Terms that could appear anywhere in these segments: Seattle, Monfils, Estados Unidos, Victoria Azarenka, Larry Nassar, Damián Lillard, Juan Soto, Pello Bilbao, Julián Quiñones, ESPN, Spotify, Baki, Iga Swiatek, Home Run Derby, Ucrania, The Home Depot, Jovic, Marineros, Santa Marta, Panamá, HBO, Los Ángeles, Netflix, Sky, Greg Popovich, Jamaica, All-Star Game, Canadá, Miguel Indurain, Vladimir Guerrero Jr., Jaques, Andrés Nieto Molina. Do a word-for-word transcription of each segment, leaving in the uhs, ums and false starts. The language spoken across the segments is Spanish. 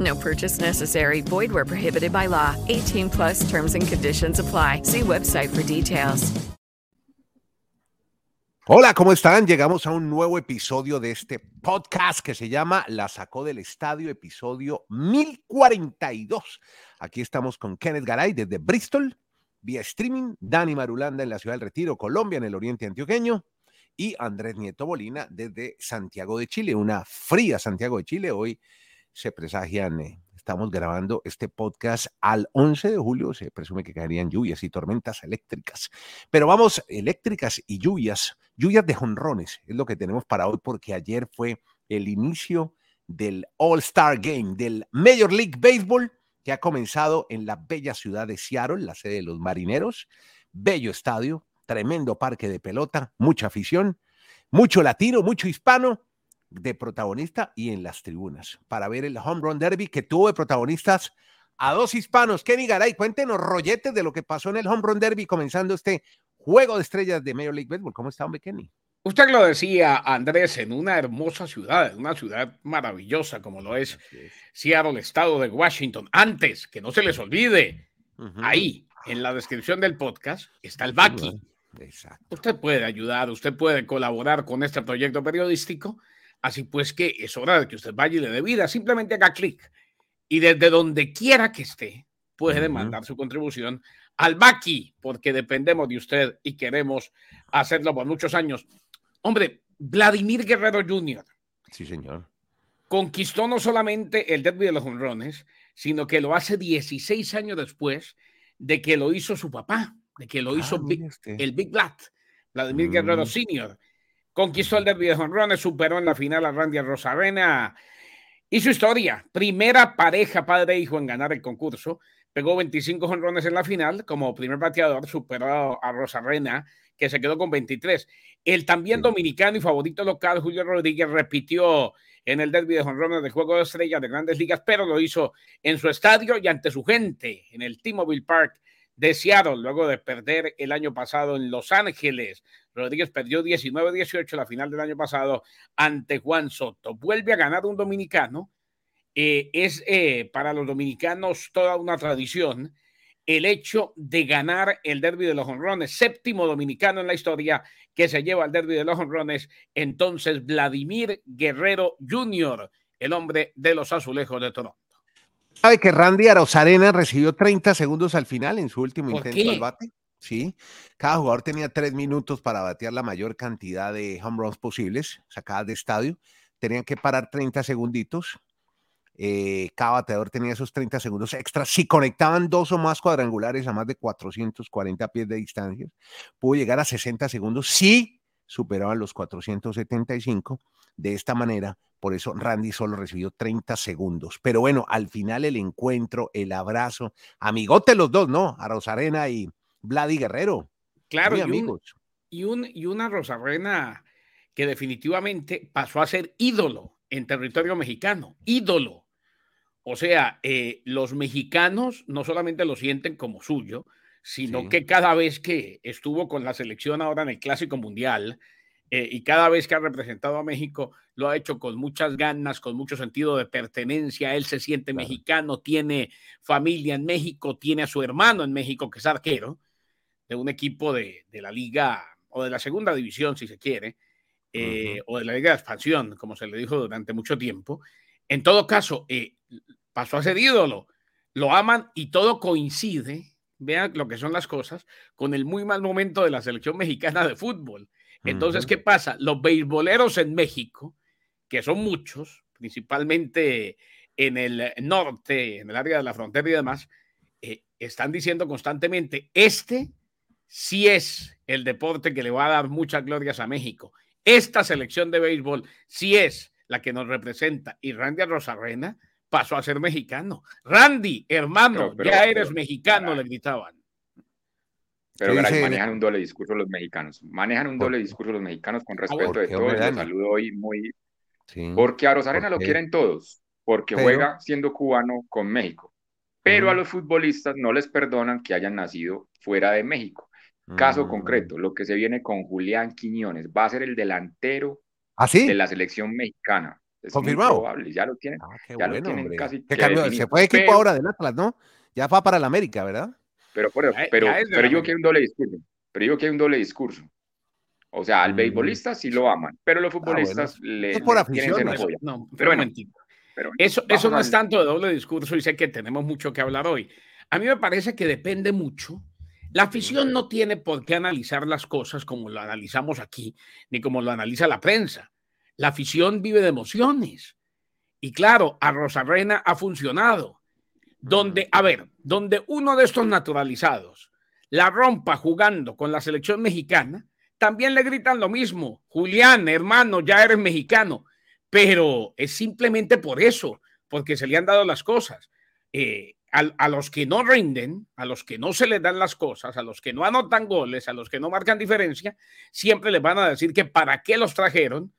No purchase necessary. Void where prohibited by law. eighteen plus terms and conditions apply. See website for details. Hola, ¿cómo están? Llegamos a un nuevo episodio de este podcast que se llama La Sacó del Estadio, episodio mil cuarenta y dos. Aquí estamos con Kenneth Garay desde Bristol, vía streaming, Dani Marulanda en la Ciudad del Retiro, Colombia, en el Oriente Antioqueño, y Andrés Nieto Molina desde Santiago de Chile, una fría Santiago de Chile. Hoy se presagian, eh, estamos grabando este podcast al once de julio, se presume que caerían lluvias y tormentas eléctricas, pero vamos, eléctricas y lluvias, lluvias de jonrones, es lo que tenemos para hoy, porque ayer fue el inicio del All-Star Game, del Major League Baseball, que ha comenzado en la bella ciudad de Seattle, la sede de los Marineros, bello estadio, tremendo parque de pelota, mucha afición, mucho latino, mucho hispano, de protagonista y en las tribunas para ver el Home Run Derby, que tuvo de protagonistas a dos hispanos. Kenny Garay, cuéntenos rolletes de lo que pasó en el Home Run Derby comenzando este juego de estrellas de Major League Baseball. ¿Cómo está, hombre, Kenny? Usted lo decía, Andrés, en una hermosa ciudad, en una ciudad maravillosa como lo es, es. Seattle, estado de Washington. Antes, que no se les olvide, uh-huh. Ahí, en la descripción del podcast, está el Baki. Exacto. Usted puede ayudar, usted puede colaborar con este proyecto periodístico. Así pues que es hora de que usted vaya y le dé vida. Simplemente haga clic y desde donde quiera que esté puede uh-huh. mandar su contribución al Baki, porque dependemos de usted y queremos hacerlo por muchos años. Hombre, Vladimir Guerrero junior Sí, señor. Conquistó no solamente el derbi de los jonrones, sino que lo hace dieciséis años después de que lo hizo su papá, de que lo ah, hizo Big, el Big Vlad, Vladimir uh-huh. Guerrero junior Conquistó el derbi de jonrones, superó en la final a Randy Arozarena. Hizo historia, primera pareja padre e hijo en ganar el concurso. Pegó veinticinco jonrones en la final como primer bateador, superó a Arozarena, que se quedó con veintitrés. El también dominicano y favorito local, Julio Rodríguez, repitió en el derbi de jonrones del Juego de Estrellas de Grandes Ligas, pero lo hizo en su estadio y ante su gente, en el T-Mobile Park de Seattle, luego de perder el año pasado en Los Ángeles. Rodríguez perdió diecinueve a dieciocho la final del año pasado ante Juan Soto. Vuelve a ganar un dominicano. Eh, es eh, para los dominicanos toda una tradición el hecho de ganar el derbi de los jonrones. Séptimo dominicano en la historia que se lleva el derbi de los jonrones. Entonces, Vladimir Guerrero junior, el hombre de los Azulejos de Toronto. ¿Sabe que Randy Arozarena recibió treinta segundos al final en su último intento al bate? Sí, cada jugador tenía tres minutos para batear la mayor cantidad de home runs posibles, sacadas de estadio. Tenían que parar treinta segunditos. Eh, cada bateador tenía esos treinta segundos extra. Si conectaban dos o más cuadrangulares a más de cuatrocientos cuarenta pies de distancia, pudo llegar a sesenta segundos si superaban los cuatrocientos setenta y cinco. De esta manera, por eso Randy solo recibió treinta segundos. Pero bueno, al final el encuentro, el abrazo, amigote los dos, ¿no? Arozarena y Vladi Guerrero. Claro, y, amigos. Un, y, un, y una Arozarena que definitivamente pasó a ser ídolo en territorio mexicano, ídolo. O sea, eh, los mexicanos no solamente lo sienten como suyo, sino sí. que cada vez que estuvo con la selección ahora en el Clásico Mundial eh, y cada vez que ha representado a México, lo ha hecho con muchas ganas, con mucho sentido de pertenencia. Él se siente claro. mexicano, tiene familia en México, tiene a su hermano en México, que es arquero de un equipo de, de la liga, o de la segunda división, si se quiere, eh, uh-huh. o de la liga de expansión, como se le dijo durante mucho tiempo. En todo caso, eh, pasó a ser ídolo, lo aman y todo coincide vean lo que son las cosas, con el muy mal momento de la selección mexicana de fútbol. Entonces, uh-huh. ¿qué pasa? Los beisboleros en México, que son muchos, principalmente en el norte, en el área de la frontera y demás, eh, están diciendo constantemente, este sí es el deporte que le va a dar muchas glorias a México. Esta selección de béisbol sí es la que nos representa. Y Randy Arozarena pasó a ser mexicano. Randy, hermano, pero, pero, ya eres pero, mexicano, pero, le gritaban. Pero Garay, manejan un doble discurso los mexicanos. Manejan un doble discurso los mexicanos con respeto de todos. Los saludo hoy muy... Sí, porque a Arozarena porque... lo quieren todos, porque pero... juega siendo cubano con México. Pero uh-huh. a los futbolistas no les perdonan que hayan nacido fuera de México. Caso uh-huh. concreto, lo que se viene con Julián Quiñones. Va a ser el delantero ¿Ah, sí? de la selección mexicana. Es confirmado. Muy probable, ya lo tienen, ah, ya bueno, lo tienen casi que definido. Se fue equipo pero, ahora del Atlas, ¿no? Ya va para el América, ¿verdad? Pero, pero, ya, pero, ya pero yo creo que hay un doble discurso. Pero yo creo que hay un doble discurso. O sea, al mm. beisbolista sí lo aman, pero los futbolistas ah, bueno. le, por le afición, quieren ser no, no, pero bueno, pero eso, eso no al... es tanto de doble discurso y sé que tenemos mucho que hablar hoy. A mí me parece que depende mucho. La afición no tiene por qué analizar las cosas como lo analizamos aquí, ni como lo analiza la prensa. La afición vive de emociones. Y claro, Arozarena ha funcionado. Donde, a ver, donde uno de estos naturalizados la rompa jugando con la selección mexicana, también le gritan lo mismo. Julián, hermano, ya eres mexicano. Pero es simplemente por eso, porque se le han dado las cosas. Eh, a, a los que no rinden, a los que no se les dan las cosas, a los que no anotan goles, a los que no marcan diferencia, siempre les van a decir que para qué los trajeron,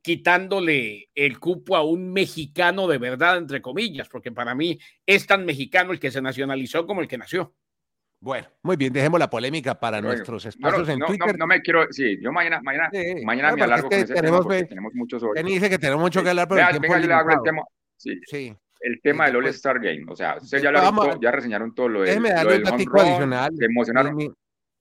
quitándole el cupo a un mexicano de verdad, entre comillas, porque para mí es tan mexicano el que se nacionalizó como el que nació. Bueno, muy bien, dejemos la polémica para bueno, nuestros espacios no, en no, Twitter. No, no me quiero, sí, yo mañana, mañana, sí, mañana me alargo este, con ese tenemos, tema, tenemos muchos hoy. Dice que tenemos mucho sí, que hablar, pero el tiempo limitado. Tema, sí, sí, el tema sí, del All-Star Game, o sea, ustedes ya, lo, ya reseñaron todo lo de Déjeme darle un datico adicional. Se emocionaron. Mi,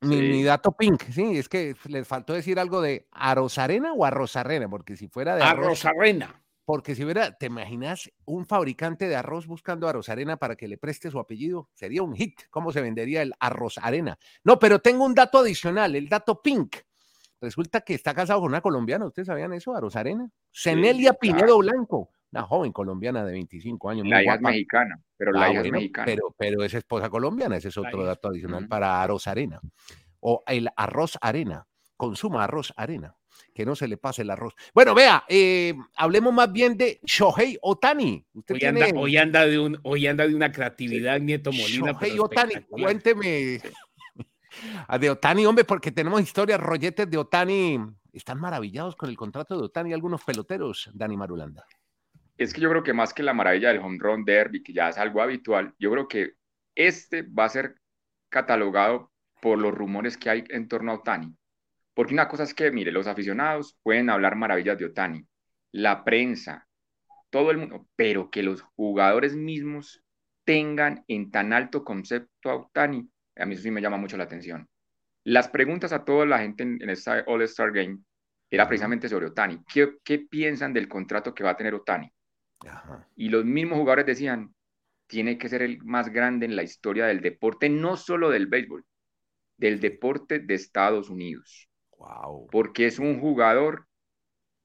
mi, sí. mi dato pink, sí, es que les faltó decir algo de Arozarena o Arozarena, porque si fuera de Arozarena. Arroz, porque si hubiera, ¿te imaginas un fabricante de arroz buscando a Arozarena para que le preste su apellido? Sería un hit. ¿Cómo se vendería el Arozarena? No, pero tengo un dato adicional, el dato pink. Resulta que está casado con una colombiana. ¿Ustedes sabían eso, Arozarena? Cenelia sí, Pinedo claro. Blanco, una joven colombiana de veinticinco años. La hija es mexicana, pero la ah, hija bueno, es mexicana. Pero, pero es esposa colombiana, ese es otro dato adicional uh-huh. para Arozarena. O el Arozarena, consuma Arozarena. Que no se le pase el arroz. Bueno, vea, eh, hablemos más bien de Shohei Ohtani. Usted hoy, tiene... anda, hoy, anda de un, hoy anda de una creatividad, sí. Nieto Molina. Shohei Ohtani, cuénteme de Ohtani, hombre, porque tenemos historias, rolletes de Ohtani. Están maravillados con el contrato de Ohtani algunos peloteros, Dani Marulanda. Es que yo creo que más que la maravilla del home run derby, que ya es algo habitual, yo creo que este va a ser catalogado por los rumores que hay en torno a Ohtani. Porque una cosa es que, mire, los aficionados pueden hablar maravillas de Ohtani, la prensa, todo el mundo, pero que los jugadores mismos tengan en tan alto concepto a Ohtani, a mí eso sí me llama mucho la atención. Las preguntas a toda la gente en, en esta All-Star Game era precisamente sobre Ohtani. ¿Qué, qué piensan del contrato que va a tener Ohtani? Ajá. Y los mismos jugadores decían, tiene que ser el más grande en la historia del deporte, no solo del béisbol, del deporte de Estados Unidos. Wow. Porque es un jugador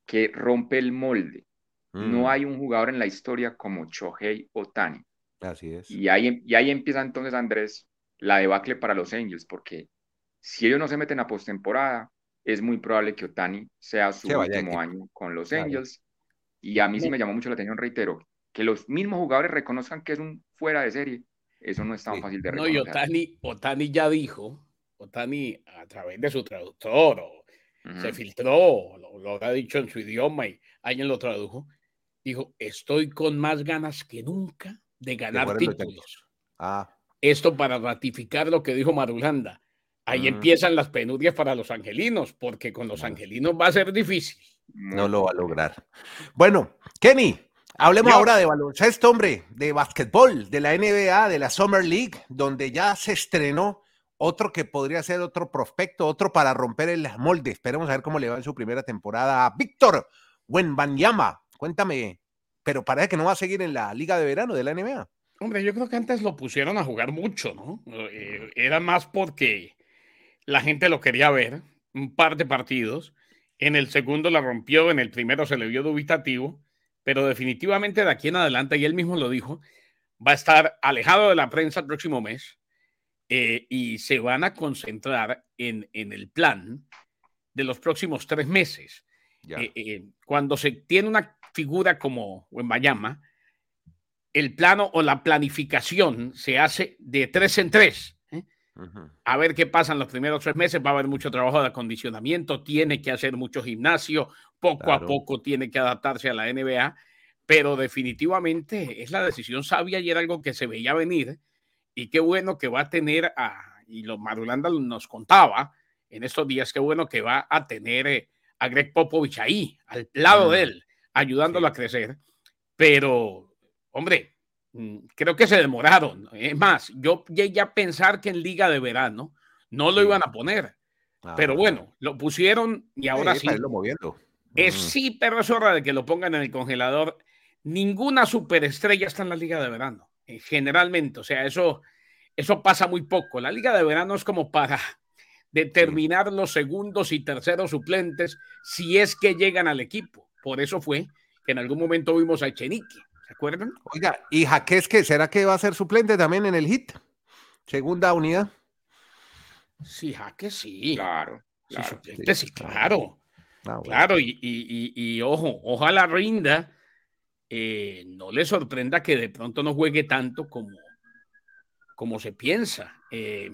que rompe el molde. Mm. No hay un jugador en la historia como Shohei Ohtani. Así es. Y ahí, y ahí empieza entonces, Andrés, la debacle para los Angels, porque si ellos no se meten a postemporada, es muy probable que Ohtani sea su se último año con los vaya. Angels. Y a mí sí me llamó mucho la atención, reitero, que los mismos jugadores reconozcan que es un fuera de serie. Eso no es tan sí. fácil de reconocer. No, y Ohtani, Ohtani ya dijo... Ohtani, a través de su traductor, o uh-huh. se filtró, lo, lo ha dicho en su idioma y alguien lo tradujo, dijo, estoy con más ganas que nunca de ganar títulos. Ah. Esto para ratificar lo que dijo Marulanda. Ahí uh-huh. empiezan las penurias para los angelinos, porque con los uh-huh. angelinos va a ser difícil. No lo va a lograr. Bueno, Kenny, hablemos Yo. ahora de baloncesto, hombre, de básquetbol, de la N B A, de la Summer League, donde ya se estrenó otro que podría ser otro prospecto, otro para romper el molde. Esperemos a ver cómo le va en su primera temporada a Víctor Wembanyama. Cuéntame, pero parece que no va a seguir en la liga de verano de la N B A. Hombre, yo creo que antes lo pusieron a jugar mucho, ¿no? Eh, era más porque la gente lo quería ver, un par de partidos. En el segundo la rompió, en el primero se le vio dubitativo, pero definitivamente de aquí en adelante, y él mismo lo dijo, va a estar alejado de la prensa el próximo mes eh, y se van a concentrar en, en el plan de los próximos tres meses. Ya. Eh, eh, cuando se tiene una figura como Wembanyama, el plano o la planificación se hace de tres en tres. ¿eh? Uh-huh. A ver qué pasa en los primeros tres meses. Va a haber mucho trabajo de acondicionamiento, tiene que hacer mucho gimnasio, poco claro. a poco tiene que adaptarse a la N B A, pero definitivamente es la decisión sabia y era algo que se veía venir. Y qué bueno que va a tener, a, y lo Marulanda nos contaba en estos días, qué bueno que va a tener eh, a Greg Popovich ahí, al lado uh-huh. de él, ayudándolo sí. a crecer, pero... Hombre, creo que se demoraron. Es más, yo llegué a pensar que en Liga de Verano no lo sí. iban a poner. Ah, pero bueno, lo pusieron y ahora sí. sí. Moviendo. Es, mm. Sí, pero es hora de que lo pongan en el congelador. Ninguna superestrella está en la Liga de Verano, generalmente. O sea, eso, eso pasa muy poco. La Liga de Verano es como para determinar mm. los segundos y terceros suplentes si es que llegan al equipo. Por eso fue que en algún momento vimos a Echenique. ¿Se acuerdan? Oiga, y Jaques, ¿qué? ¿Será que va a ser suplente también en el hit? Segunda unidad. Sí, Jaques, sí. Claro. claro sí, suplente, sí, sí, claro. Claro, claro y, y, y, y ojo, ojalá rinda. Eh, no le sorprenda que de pronto no juegue tanto como, como se piensa. Eh,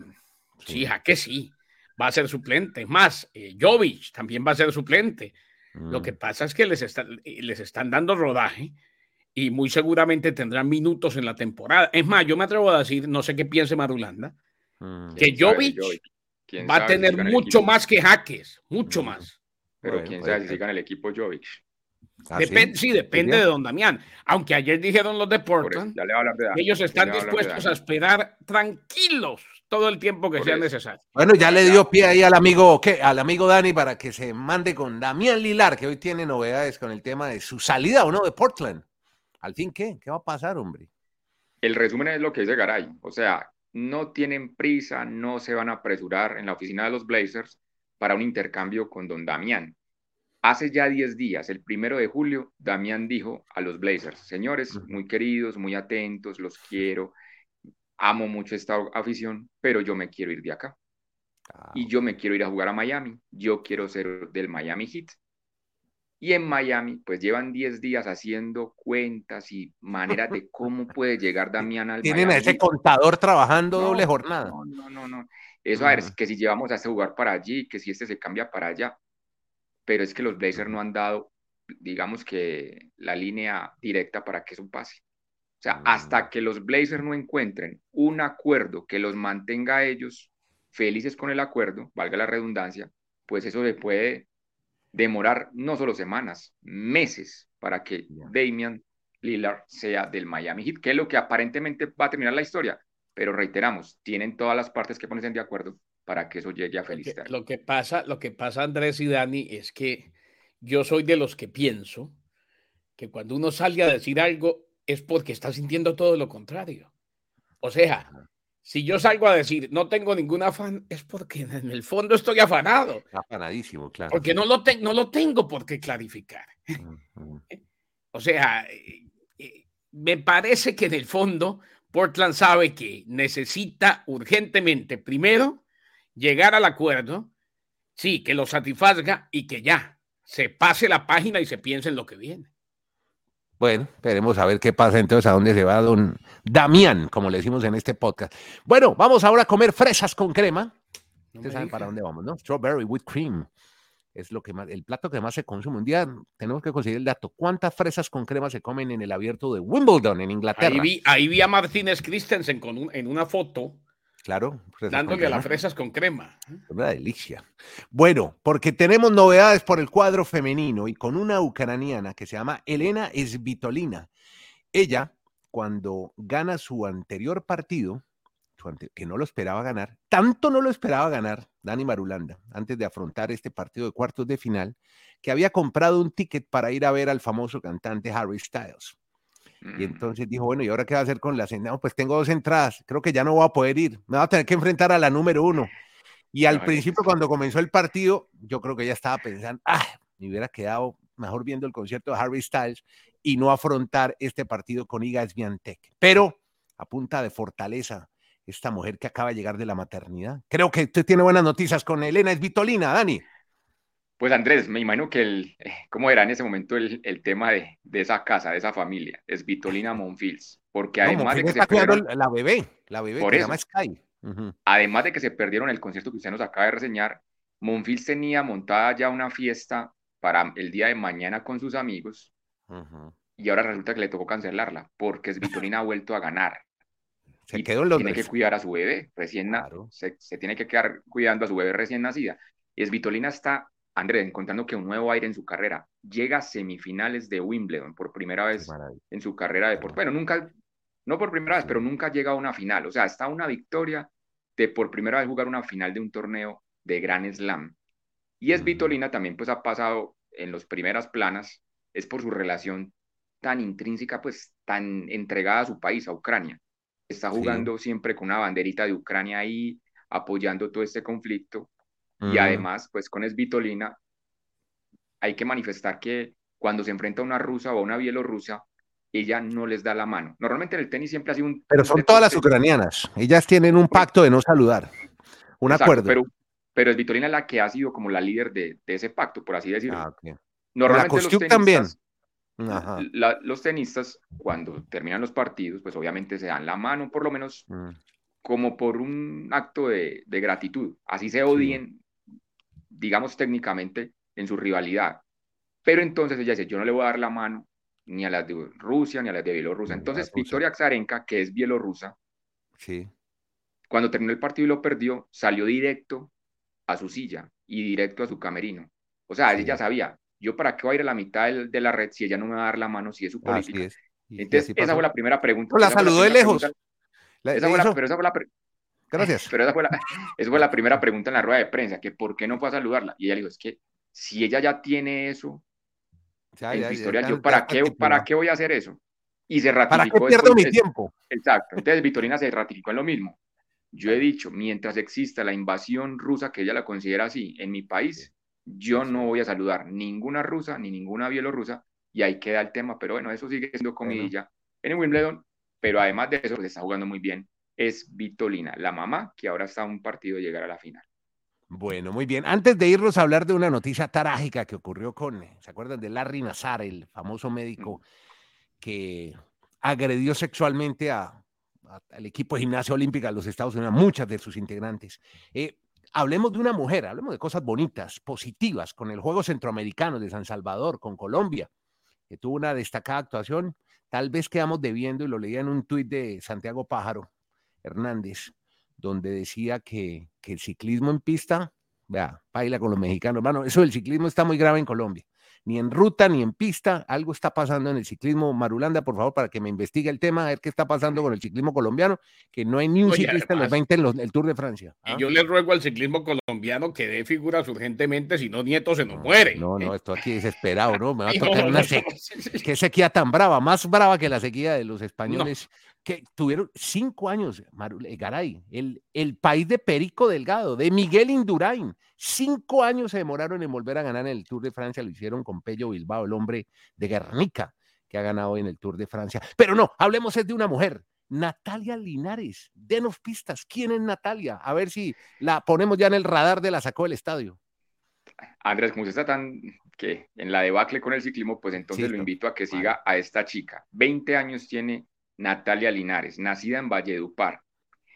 sí, sí, Jaques, sí. Va a ser suplente. Es más, eh, Jovic también va a ser suplente. Mm. Lo que pasa es que les, está, les están dando rodaje. Y muy seguramente tendrán minutos en la temporada. Es más, yo me atrevo a decir, no sé qué piense Marulanda, mm. que Jovic va a tener si mucho más que Jaques, mucho mm. más. Pero bueno, quién sabe si gana el equipo Jovic. ¿Ah, Dep- sí? sí, depende ¿Sí? de don Damián. Aunque ayer dijeron los de Portland, de ellos están dispuestos a esperar tranquilos todo el tiempo que Por sea eso. necesario. Bueno, ya le dio pie ahí al amigo, ¿qué? al amigo Dani para que se mande con Damián Lillard, que hoy tiene novedades con el tema de su salida o no de Portland. ¿Al fin qué? ¿Qué va a pasar, hombre? El resumen es lo que dice Garay. O sea, no tienen prisa, no se van a apresurar en la oficina de los Blazers para un intercambio con don Damián. Hace ya diez días, el primero de julio, Damián dijo a los Blazers, señores, muy queridos, muy atentos, los quiero, amo mucho esta afición, pero yo me quiero ir de acá. Ah. Y yo me quiero ir a jugar a Miami. Yo quiero ser del Miami Heat. Y en Miami, pues llevan diez días haciendo cuentas y maneras de cómo puede llegar Damián al Miami. Tienen ese contador trabajando no, doble jornada. No, no, no. no. Eso, uh-huh. a ver, es que si llevamos a este jugar para allí, que si este se cambia para allá. Pero es que los Blazers no han dado, digamos que, la línea directa para que eso pase. O sea, uh-huh. hasta que los Blazers no encuentren un acuerdo que los mantenga a ellos felices con el acuerdo, valga la redundancia, pues eso se puede... demorar no solo semanas, meses, para que Damian Lillard sea del Miami Heat, que es lo que aparentemente va a terminar la historia, pero reiteramos, tienen todas las partes que ponerse de acuerdo para que eso llegue a feliz tarde. Lo que pasa, lo que pasa, Andrés y Dani, es que yo soy de los que pienso que cuando uno sale a decir algo es porque está sintiendo todo lo contrario. O sea, si yo salgo a decir, no tengo ningún afán, es porque en el fondo estoy afanado. Afanadísimo, claro. Porque no lo, te- no lo tengo por qué clarificar. Uh-huh. O sea, eh, eh, me parece que en el fondo Portland sabe que necesita urgentemente, primero, llegar al acuerdo, sí, que lo satisfaga y que ya, se pase la página y se piense en lo que viene. Bueno, esperemos a ver qué pasa entonces, a dónde se va don Damián, como le decimos en este podcast. Bueno, vamos ahora a comer fresas con crema. No Ustedes saben para dónde vamos, ¿no? Strawberry with cream. Es lo que más, el plato que más se consume. Un día tenemos que conseguir el dato. ¿Cuántas fresas con crema se comen en el abierto de Wimbledon, en Inglaterra? Ahí vi, ahí vi a Martínez Christensen con un, en una foto. Claro. Dándole a las fresas con crema. Una delicia. Bueno, porque tenemos novedades por el cuadro femenino y con una ucraniana que se llama Elina Svitolina. Ella, cuando gana su anterior partido, su anterior, que no lo esperaba ganar, tanto no lo esperaba ganar Dani Marulanda, antes de afrontar este partido de cuartos de final, que había comprado un ticket para ir a ver al famoso cantante Harry Styles. Y entonces dijo, bueno, ¿y ahora qué va a hacer con las entradas? No, pues tengo dos entradas, creo que ya no voy a poder ir, me voy a tener que enfrentar a la número uno. Y al no, principio, cuando comenzó el partido, yo creo que ya estaba pensando, ah, me hubiera quedado mejor viendo el concierto de Harry Styles y no afrontar este partido con Iga Swiatek. Pero a punta de fortaleza, esta mujer que acaba de llegar de la maternidad. Creo que usted tiene buenas noticias con Elina Svitolina, Dani. Pues Andrés, me imagino que, el, ¿cómo era en ese momento el, el tema de, de esa casa, de esa familia? Svitolina Monfils, porque además no, Monfils de que se perdieron... La bebé, la bebé por que eso, se llama Sky. Uh-huh. Además de que se perdieron el concierto que usted nos acaba de reseñar, Monfils tenía montada ya una fiesta para el día de mañana con sus amigos, uh-huh, y ahora resulta que le tocó cancelarla, porque Svitolina ha vuelto a ganar. Se quedó en Londres. Tiene que cuidar a su bebé recién claro. nacida. Se, se tiene que quedar cuidando a su bebé recién nacida. Svitolina está, Andrés, encontrando que un nuevo aire en su carrera. Llega a semifinales de Wimbledon por primera vez en su carrera de deporte. Bueno, nunca, no por primera vez, pero nunca ha llegado a una final. O sea, está una victoria de por primera vez jugar una final de un torneo de Grand Slam. Y Svitolina uh-huh. también pues ha pasado en las primeras planas, es por su relación tan intrínseca, pues tan entregada a su país, a Ucrania. Está jugando sí. siempre con una banderita de Ucrania ahí, apoyando todo este conflicto. Uh-huh. Y además, pues con Svitolina hay que manifestar que cuando se enfrenta a una rusa o a una bielorrusa, ella no les da la mano. Normalmente en el tenis siempre ha sido un... Pero son todas las ucranianas. Ellas tienen un pacto de no saludar. Un Exacto, acuerdo. Pero, pero Svitolina es la que ha sido como la líder de, de ese pacto, por así decirlo. Ah, okay. Normalmente la los tenistas... también. Ajá. La, los tenistas, cuando terminan los partidos, pues obviamente se dan la mano, por lo menos mm. como por un acto de, de gratitud. Así se odien, sí. digamos técnicamente, en su rivalidad. Pero entonces ella dice, yo no le voy a dar la mano ni a las de Rusia, ni a las de Bielorrusia. Entonces Victoria Azarenka, que es bielorrusa, sí. cuando terminó el partido y lo perdió, salió directo a su silla y directo a su camerino. O sea, sí. ella sabía, ¿yo para qué voy a ir a la mitad del, de la red si ella no me va a dar la mano, si es su política? Es. Entonces, esa fue la primera pregunta. No, la saludó de lejos. Esa fue la, pero esa fue la pre... Gracias. Pero esa fue la, esa fue la primera pregunta en la rueda de prensa, que ¿por qué no fue a saludarla? Y ella dijo, es que si ella ya tiene eso, ya, en ya, su historia, ya, ya, yo ¿para, ya, qué, ya, ¿para qué voy a hacer eso? Y se ratificó. ¿Para qué pierdo mi tiempo? Exacto. Entonces, Svitolina se ratificó en lo mismo. Yo he dicho, mientras exista la invasión rusa, que ella la considera así, en mi país... Sí. Yo no voy a saludar ninguna rusa ni ninguna bielorrusa, y ahí queda el tema. Pero bueno, eso sigue siendo comidilla bueno. en el Wimbledon, pero además de eso, se está jugando muy bien. Es Svitolina, la mamá, que ahora está a un partido de llegar a la final. Bueno, muy bien. Antes de irnos a hablar de una noticia trágica que ocurrió con, ¿se acuerdan de Larry Nassar, el famoso médico que agredió sexualmente a, a, al equipo de gimnasia olímpica de los Estados Unidos, a muchas de sus integrantes? Eh, Hablemos de una mujer, hablemos de cosas bonitas, positivas, con el Juego Centroamericano de San Salvador, con Colombia, que tuvo una destacada actuación. Tal vez quedamos debiendo, y lo leía en un tuit de Santiago Pájaro Hernández, donde decía que, que el ciclismo en pista, vea, baila con los mexicanos, hermano, eso del ciclismo está muy grave en Colombia. Ni en ruta, ni en pista, algo está pasando en el ciclismo. Marulanda, por favor, para que me investigue el tema, a ver qué está pasando con el ciclismo colombiano, que no hay ni un Oye, ciclista además, en los veinte en los, el Tour de Francia. ¿Ah? Y yo le ruego al ciclismo colombiano que dé figuras urgentemente, si no Nieto se nos no, muere. No, no, esto aquí es desesperado, ¿no? Me va a tocar una sequía. Qué sequía tan brava, más brava que la sequía de los españoles, no. que tuvieron cinco años, Marulanda, Garay, el, el país de Perico Delgado, de Miguel Indurain. Cinco años se demoraron en volver a ganar en el Tour de Francia, lo hicieron con Pello Bilbao, el hombre de Guernica, que ha ganado en el Tour de Francia. Pero no, hablemos es de una mujer, Natalia Linares. Denos pistas, ¿quién es Natalia? A ver si la ponemos ya en el radar de La Sacó del Estadio. Andrés, como usted está tan que en la debacle con el ciclismo, pues entonces sí, lo invito a que vale. siga a esta chica. veinte años tiene Natalia Linares, nacida en Valledupar.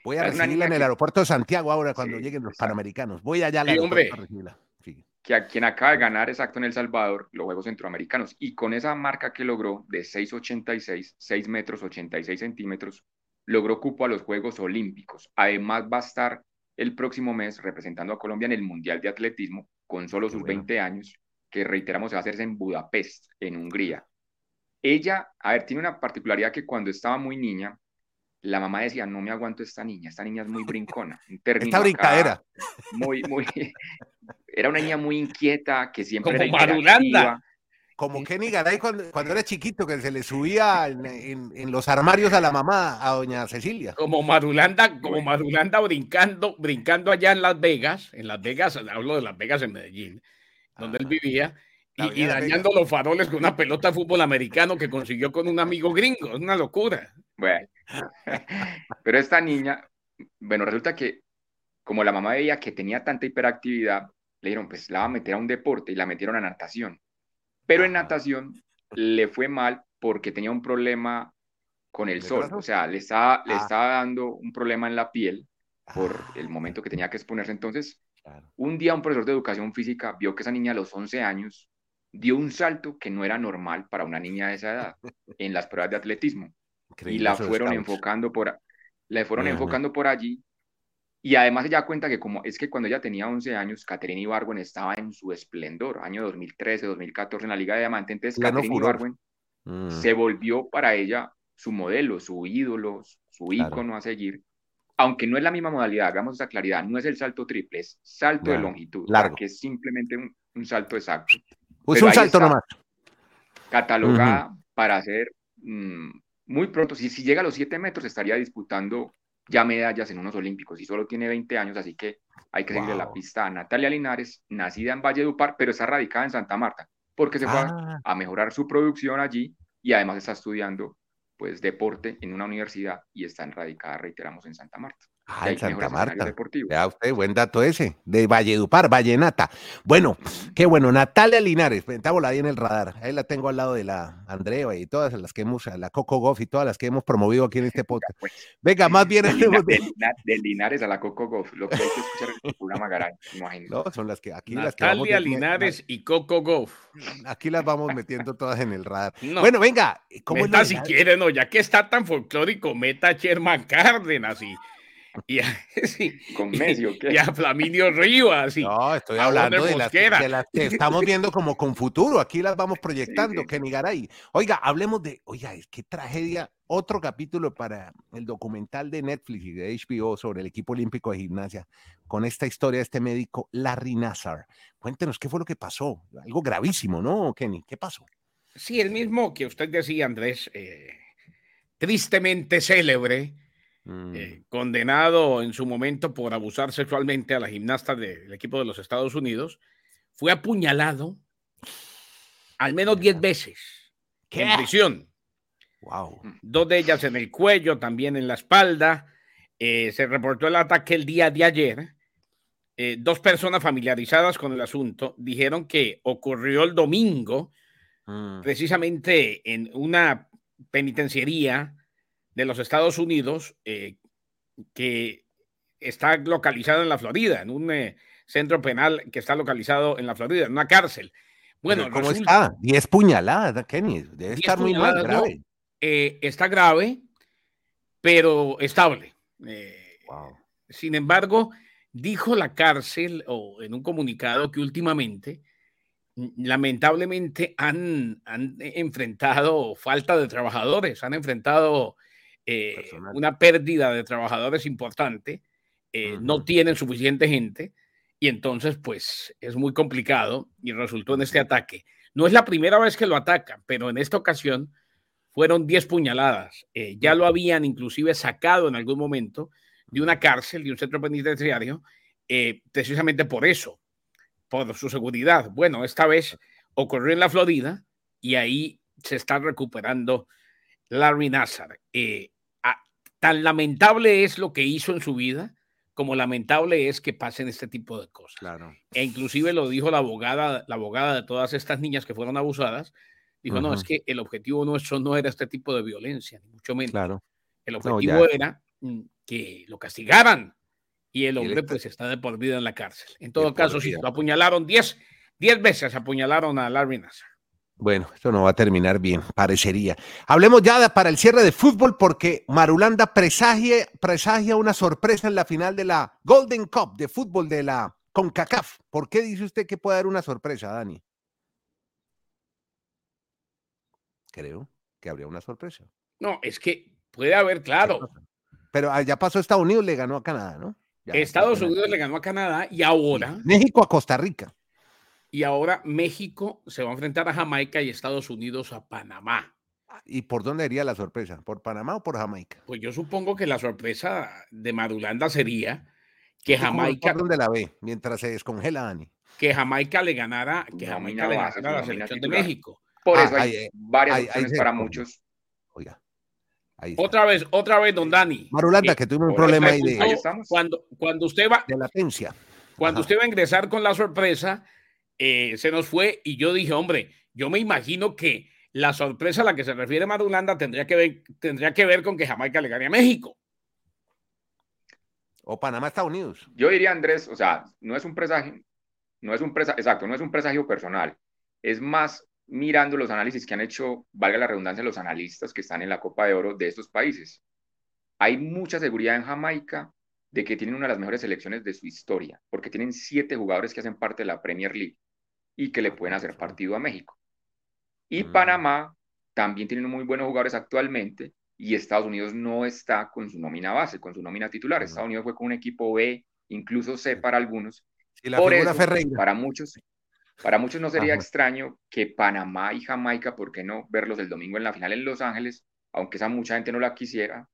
Voy a recibirla en el que... aeropuerto de Santiago ahora cuando sí, lleguen los exacto. Panamericanos. Voy allá al sí, aeropuerto para recibirla. Sí. Que a quien acaba de ganar exacto en El Salvador los Juegos Centroamericanos. Y con esa marca que logró de seis ochenta y seis, seis metros ochenta y seis centímetros, logró cupo a los Juegos Olímpicos. Además va a estar el próximo mes representando a Colombia en el Mundial de Atletismo con solo sus bueno. veinte años, que reiteramos va a hacerse en Budapest, en Hungría. Ella, a ver, tiene una particularidad que cuando estaba muy niña, la mamá decía, no me aguanto esta niña, esta niña es muy brincona. Esta brincadera. Muy, muy... Era una niña muy inquieta, que siempre Como era Marulanda. Como Kenny Garay cuando, cuando era chiquito, que se le subía en, en, en los armarios a la mamá, a doña Cecilia. Como Marulanda, como Marulanda brincando, brincando allá en Las Vegas, en Las Vegas, hablo de Las Vegas en Medellín, donde Ajá. él vivía, y, y dañando los faroles con una pelota de fútbol americano que consiguió con un amigo gringo. Es una locura. Bueno, pero esta niña, bueno, resulta que como la mamá veía que tenía tanta hiperactividad, le dijeron, pues la va a meter a un deporte, y la metieron a natación. Pero en natación le fue mal porque tenía un problema con el sol, o sea, le estaba, le estaba dando un problema en la piel por el momento que tenía que exponerse. Entonces, un día un profesor de educación física vio que esa niña a los once años dio un salto que no era normal para una niña de esa edad en las pruebas de atletismo. Increíble, y la fueron, enfocando por, la fueron uh-huh. enfocando por allí. Y además ella cuenta que como es que cuando ella tenía once años, Caterina Ibargüen estaba en su esplendor, año dos mil trece, dos mil catorce en la Liga de Diamante. Entonces claro, Caterina furor. Ibargüen mm. se volvió para ella su modelo, su ídolo, su ícono claro. a seguir, aunque no es la misma modalidad, hagamos esa claridad, no es el salto triple, es salto claro. de longitud, largo. Que es simplemente un, un salto exacto. Pues pero un salto nomás. Catalogada uh-huh. para hacer mmm, muy pronto, si, si llega a los siete metros estaría disputando ya medallas en unos olímpicos, y solo tiene veinte años, así que hay que wow. seguirle la pista a Natalia Linares, nacida en Valledupar, pero está radicada en Santa Marta, porque se ah. fue a mejorar su producción allí, y además está estudiando pues deporte en una universidad, y está radicada, reiteramos, en Santa Marta. Ah, en Santa Marta. Vea usted, buen dato ese, de Valledupar, vallenata. Bueno, qué bueno, Natalia Linares, metámosla ahí en el radar, ahí la tengo al lado de la Andrea y todas las que hemos, la Coco Goff y todas las que hemos promovido aquí en este podcast. Venga, más bien. De, Linares, de... de Linares a la Coco Goff, lo que hay que escuchar en el programa Garay, imagínate. No, son las que aquí Natalia las que vamos Linares metiendo, y Coco Goff. Aquí las vamos metiendo todas en el radar. No, bueno, venga. ¿Cómo está si quieren, no, ya que está tan folclórico, meta a Sherman Cárdenas y... Y a, sí, con Messi, ¿o qué? Y a Flaminio Rivas. Y no, estoy hablando de las, de las que estamos viendo como con futuro. Aquí las vamos proyectando, sí, sí. Kenny Garay. Oiga, hablemos de, oiga, es que tragedia. Otro capítulo para el documental de Netflix y de H B O sobre el equipo olímpico de gimnasia, con esta historia de este médico Larry Nassar. Cuéntenos qué fue lo que pasó. Algo gravísimo, ¿no, Kenny? ¿Qué pasó? Sí, el mismo que usted decía, Andrés, eh, tristemente célebre. Eh, condenado en su momento por abusar sexualmente a la gimnasta del equipo de los Estados Unidos, fue apuñalado al menos diez veces ¿Qué? En prisión. Wow. Dos de ellas en el cuello, también en la espalda. Eh, se reportó el ataque el día de ayer. Eh, dos personas familiarizadas con el asunto dijeron que ocurrió el domingo, mm. precisamente en una penitenciaría de los Estados Unidos, eh, que está localizado en la Florida, en un eh, centro penal que está localizado en la Florida, en una cárcel. Bueno, ¿cómo resulta, está? Diez puñaladas, Kenny. Debe estar muy mal, grave. No, eh, está grave, pero estable. Eh, wow. Sin embargo, dijo la cárcel, o en un comunicado, que últimamente, lamentablemente, han, han enfrentado falta de trabajadores, han enfrentado... Eh, una pérdida de trabajadores importante, eh, uh-huh. no tienen suficiente gente, y entonces pues es muy complicado, y resultó en este ataque. No es la primera vez que lo atacan, pero en esta ocasión fueron diez puñaladas, eh, ya lo habían inclusive sacado en algún momento de una cárcel, de un centro penitenciario, eh, precisamente por eso, por su seguridad. Bueno, esta vez ocurrió en la Florida, y ahí se está recuperando Larry Nassar. eh, Tan lamentable es lo que hizo en su vida, como lamentable es que pasen este tipo de cosas. Claro. E inclusive lo dijo la abogada, la abogada de todas estas niñas que fueron abusadas, dijo, uh-huh. no, es que el objetivo nuestro no era este tipo de violencia, ni mucho menos. Claro. El objetivo no, era que lo castigaran, y el hombre pues está de por vida en la cárcel. En todo caso, sí, lo apuñalaron diez, diez veces, apuñalaron a Larry Nassar. Bueno, esto no va a terminar bien, parecería. Hablemos ya de, para el cierre de fútbol, porque Marulanda presagia, presagia una sorpresa en la final de la Golden Cup de fútbol de la CONCACAF. ¿Por qué dice usted que puede haber una sorpresa, Dani? Creo que habría una sorpresa. No, es que puede haber, claro. Pero ya pasó, Estados Unidos le ganó a Canadá, ¿no? Ya Estados Unidos le ganó a Canadá, y ahora... México a Costa Rica. Y ahora México se va a enfrentar a Jamaica y Estados Unidos a Panamá. ¿Y por dónde iría la sorpresa? ¿Por Panamá o por Jamaica? Pues yo supongo que la sorpresa de Marulanda sería que Jamaica... ¿Por dónde la ve? Mientras se descongela, Dani. Que Jamaica le ganara, que Jamaica le ganara a la selección de México. Por eso hay varias opciones para muchos. Oiga. Otra vez, otra vez, don Dani. Marulanda, que tuvimos un problema ahí de... Ahí estamos. Cuando, cuando usted va... De latencia. Cuando usted va a ingresar con la sorpresa... Eh, se nos fue y yo dije, hombre, yo me imagino que la sorpresa a la que se refiere Marulanda tendría que ver, tendría que ver con que Jamaica le gane a México. O Panamá, Estados Unidos. Yo diría, Andrés, o sea, no es un presagio, no es un presagio, exacto, no es un presagio personal. Es más mirando los análisis que han hecho, valga la redundancia, los analistas que están en la Copa de Oro de estos países. Hay mucha seguridad en Jamaica de que tienen una de las mejores selecciones de su historia, porque tienen siete jugadores que hacen parte de la Premier League y que le pueden hacer partido a México. Y mm. Panamá también tiene muy buenos jugadores actualmente, y Estados Unidos no está con su nómina base, con su nómina titular. Mm. Estados Unidos fue con un equipo B, incluso C para algunos. Y la Por eso, Ferreira. Para muchos, para muchos no sería Ajá. extraño que Panamá y Jamaica, ¿por qué no verlos el domingo en la final en Los Ángeles? Aunque esa mucha gente no la quisiera,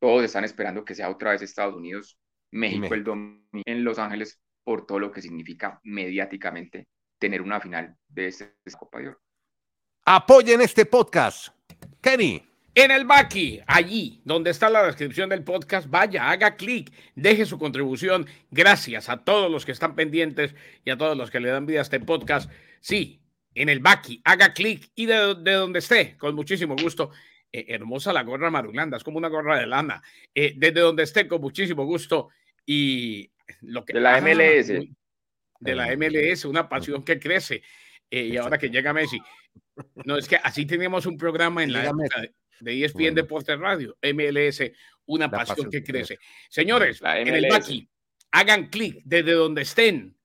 todos están esperando que sea otra vez Estados Unidos, México, México. el domingo en Los Ángeles, por todo lo que significa mediáticamente tener una final de esta Copa de Oro. Apoyen este podcast, Kenny. En el Baki, allí donde está la descripción del podcast, vaya, haga clic, deje su contribución. Gracias a todos los que están pendientes y a todos los que le dan vida a este podcast. Sí, en el Baki, haga clic y de, de donde esté, con muchísimo gusto. Eh, hermosa la gorra Marulanda, es como una gorra de lana. Eh, desde donde esté, con muchísimo gusto. Y lo que de la M L S. De la M L S, una pasión que crece. Eh, y ahora que llega Messi. No, es que así teníamos un programa en la época de E S P N bueno. Deportes Radio. M L S, una pasión, pasión que crece. Señores, en el Baki, hagan clic desde donde estén.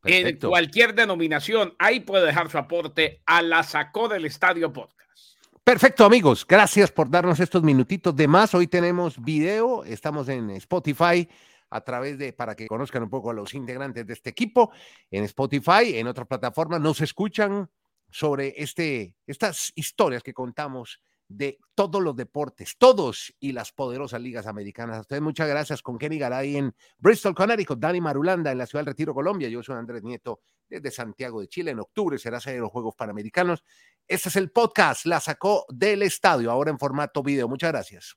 Perfecto. En cualquier denominación, ahí puede dejar su aporte a La Sacó del Estadio Podcast. Perfecto, amigos. Gracias por darnos estos minutitos de más. Hoy tenemos video. Estamos en Spotify a través de, para que conozcan un poco a los integrantes de este equipo, en Spotify, en otras plataformas. Nos escuchan sobre este, estas historias que contamos de todos los deportes, todos y las poderosas ligas americanas. A ustedes muchas gracias, con Kenny Garay en Bristol, Connecticut, Dani Marulanda en la ciudad del Retiro, Colombia. Yo soy Andrés Nieto desde Santiago de Chile. En octubre será sede de los Juegos Panamericanos. Este es el podcast La Sacó del Estadio, ahora en formato video. Muchas gracias.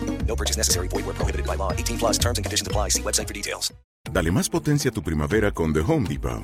No purchase necessary. Void where prohibited by law. eighteen plus terms and conditions apply. See website for details. Dale más potencia a tu primavera con The Home Depot.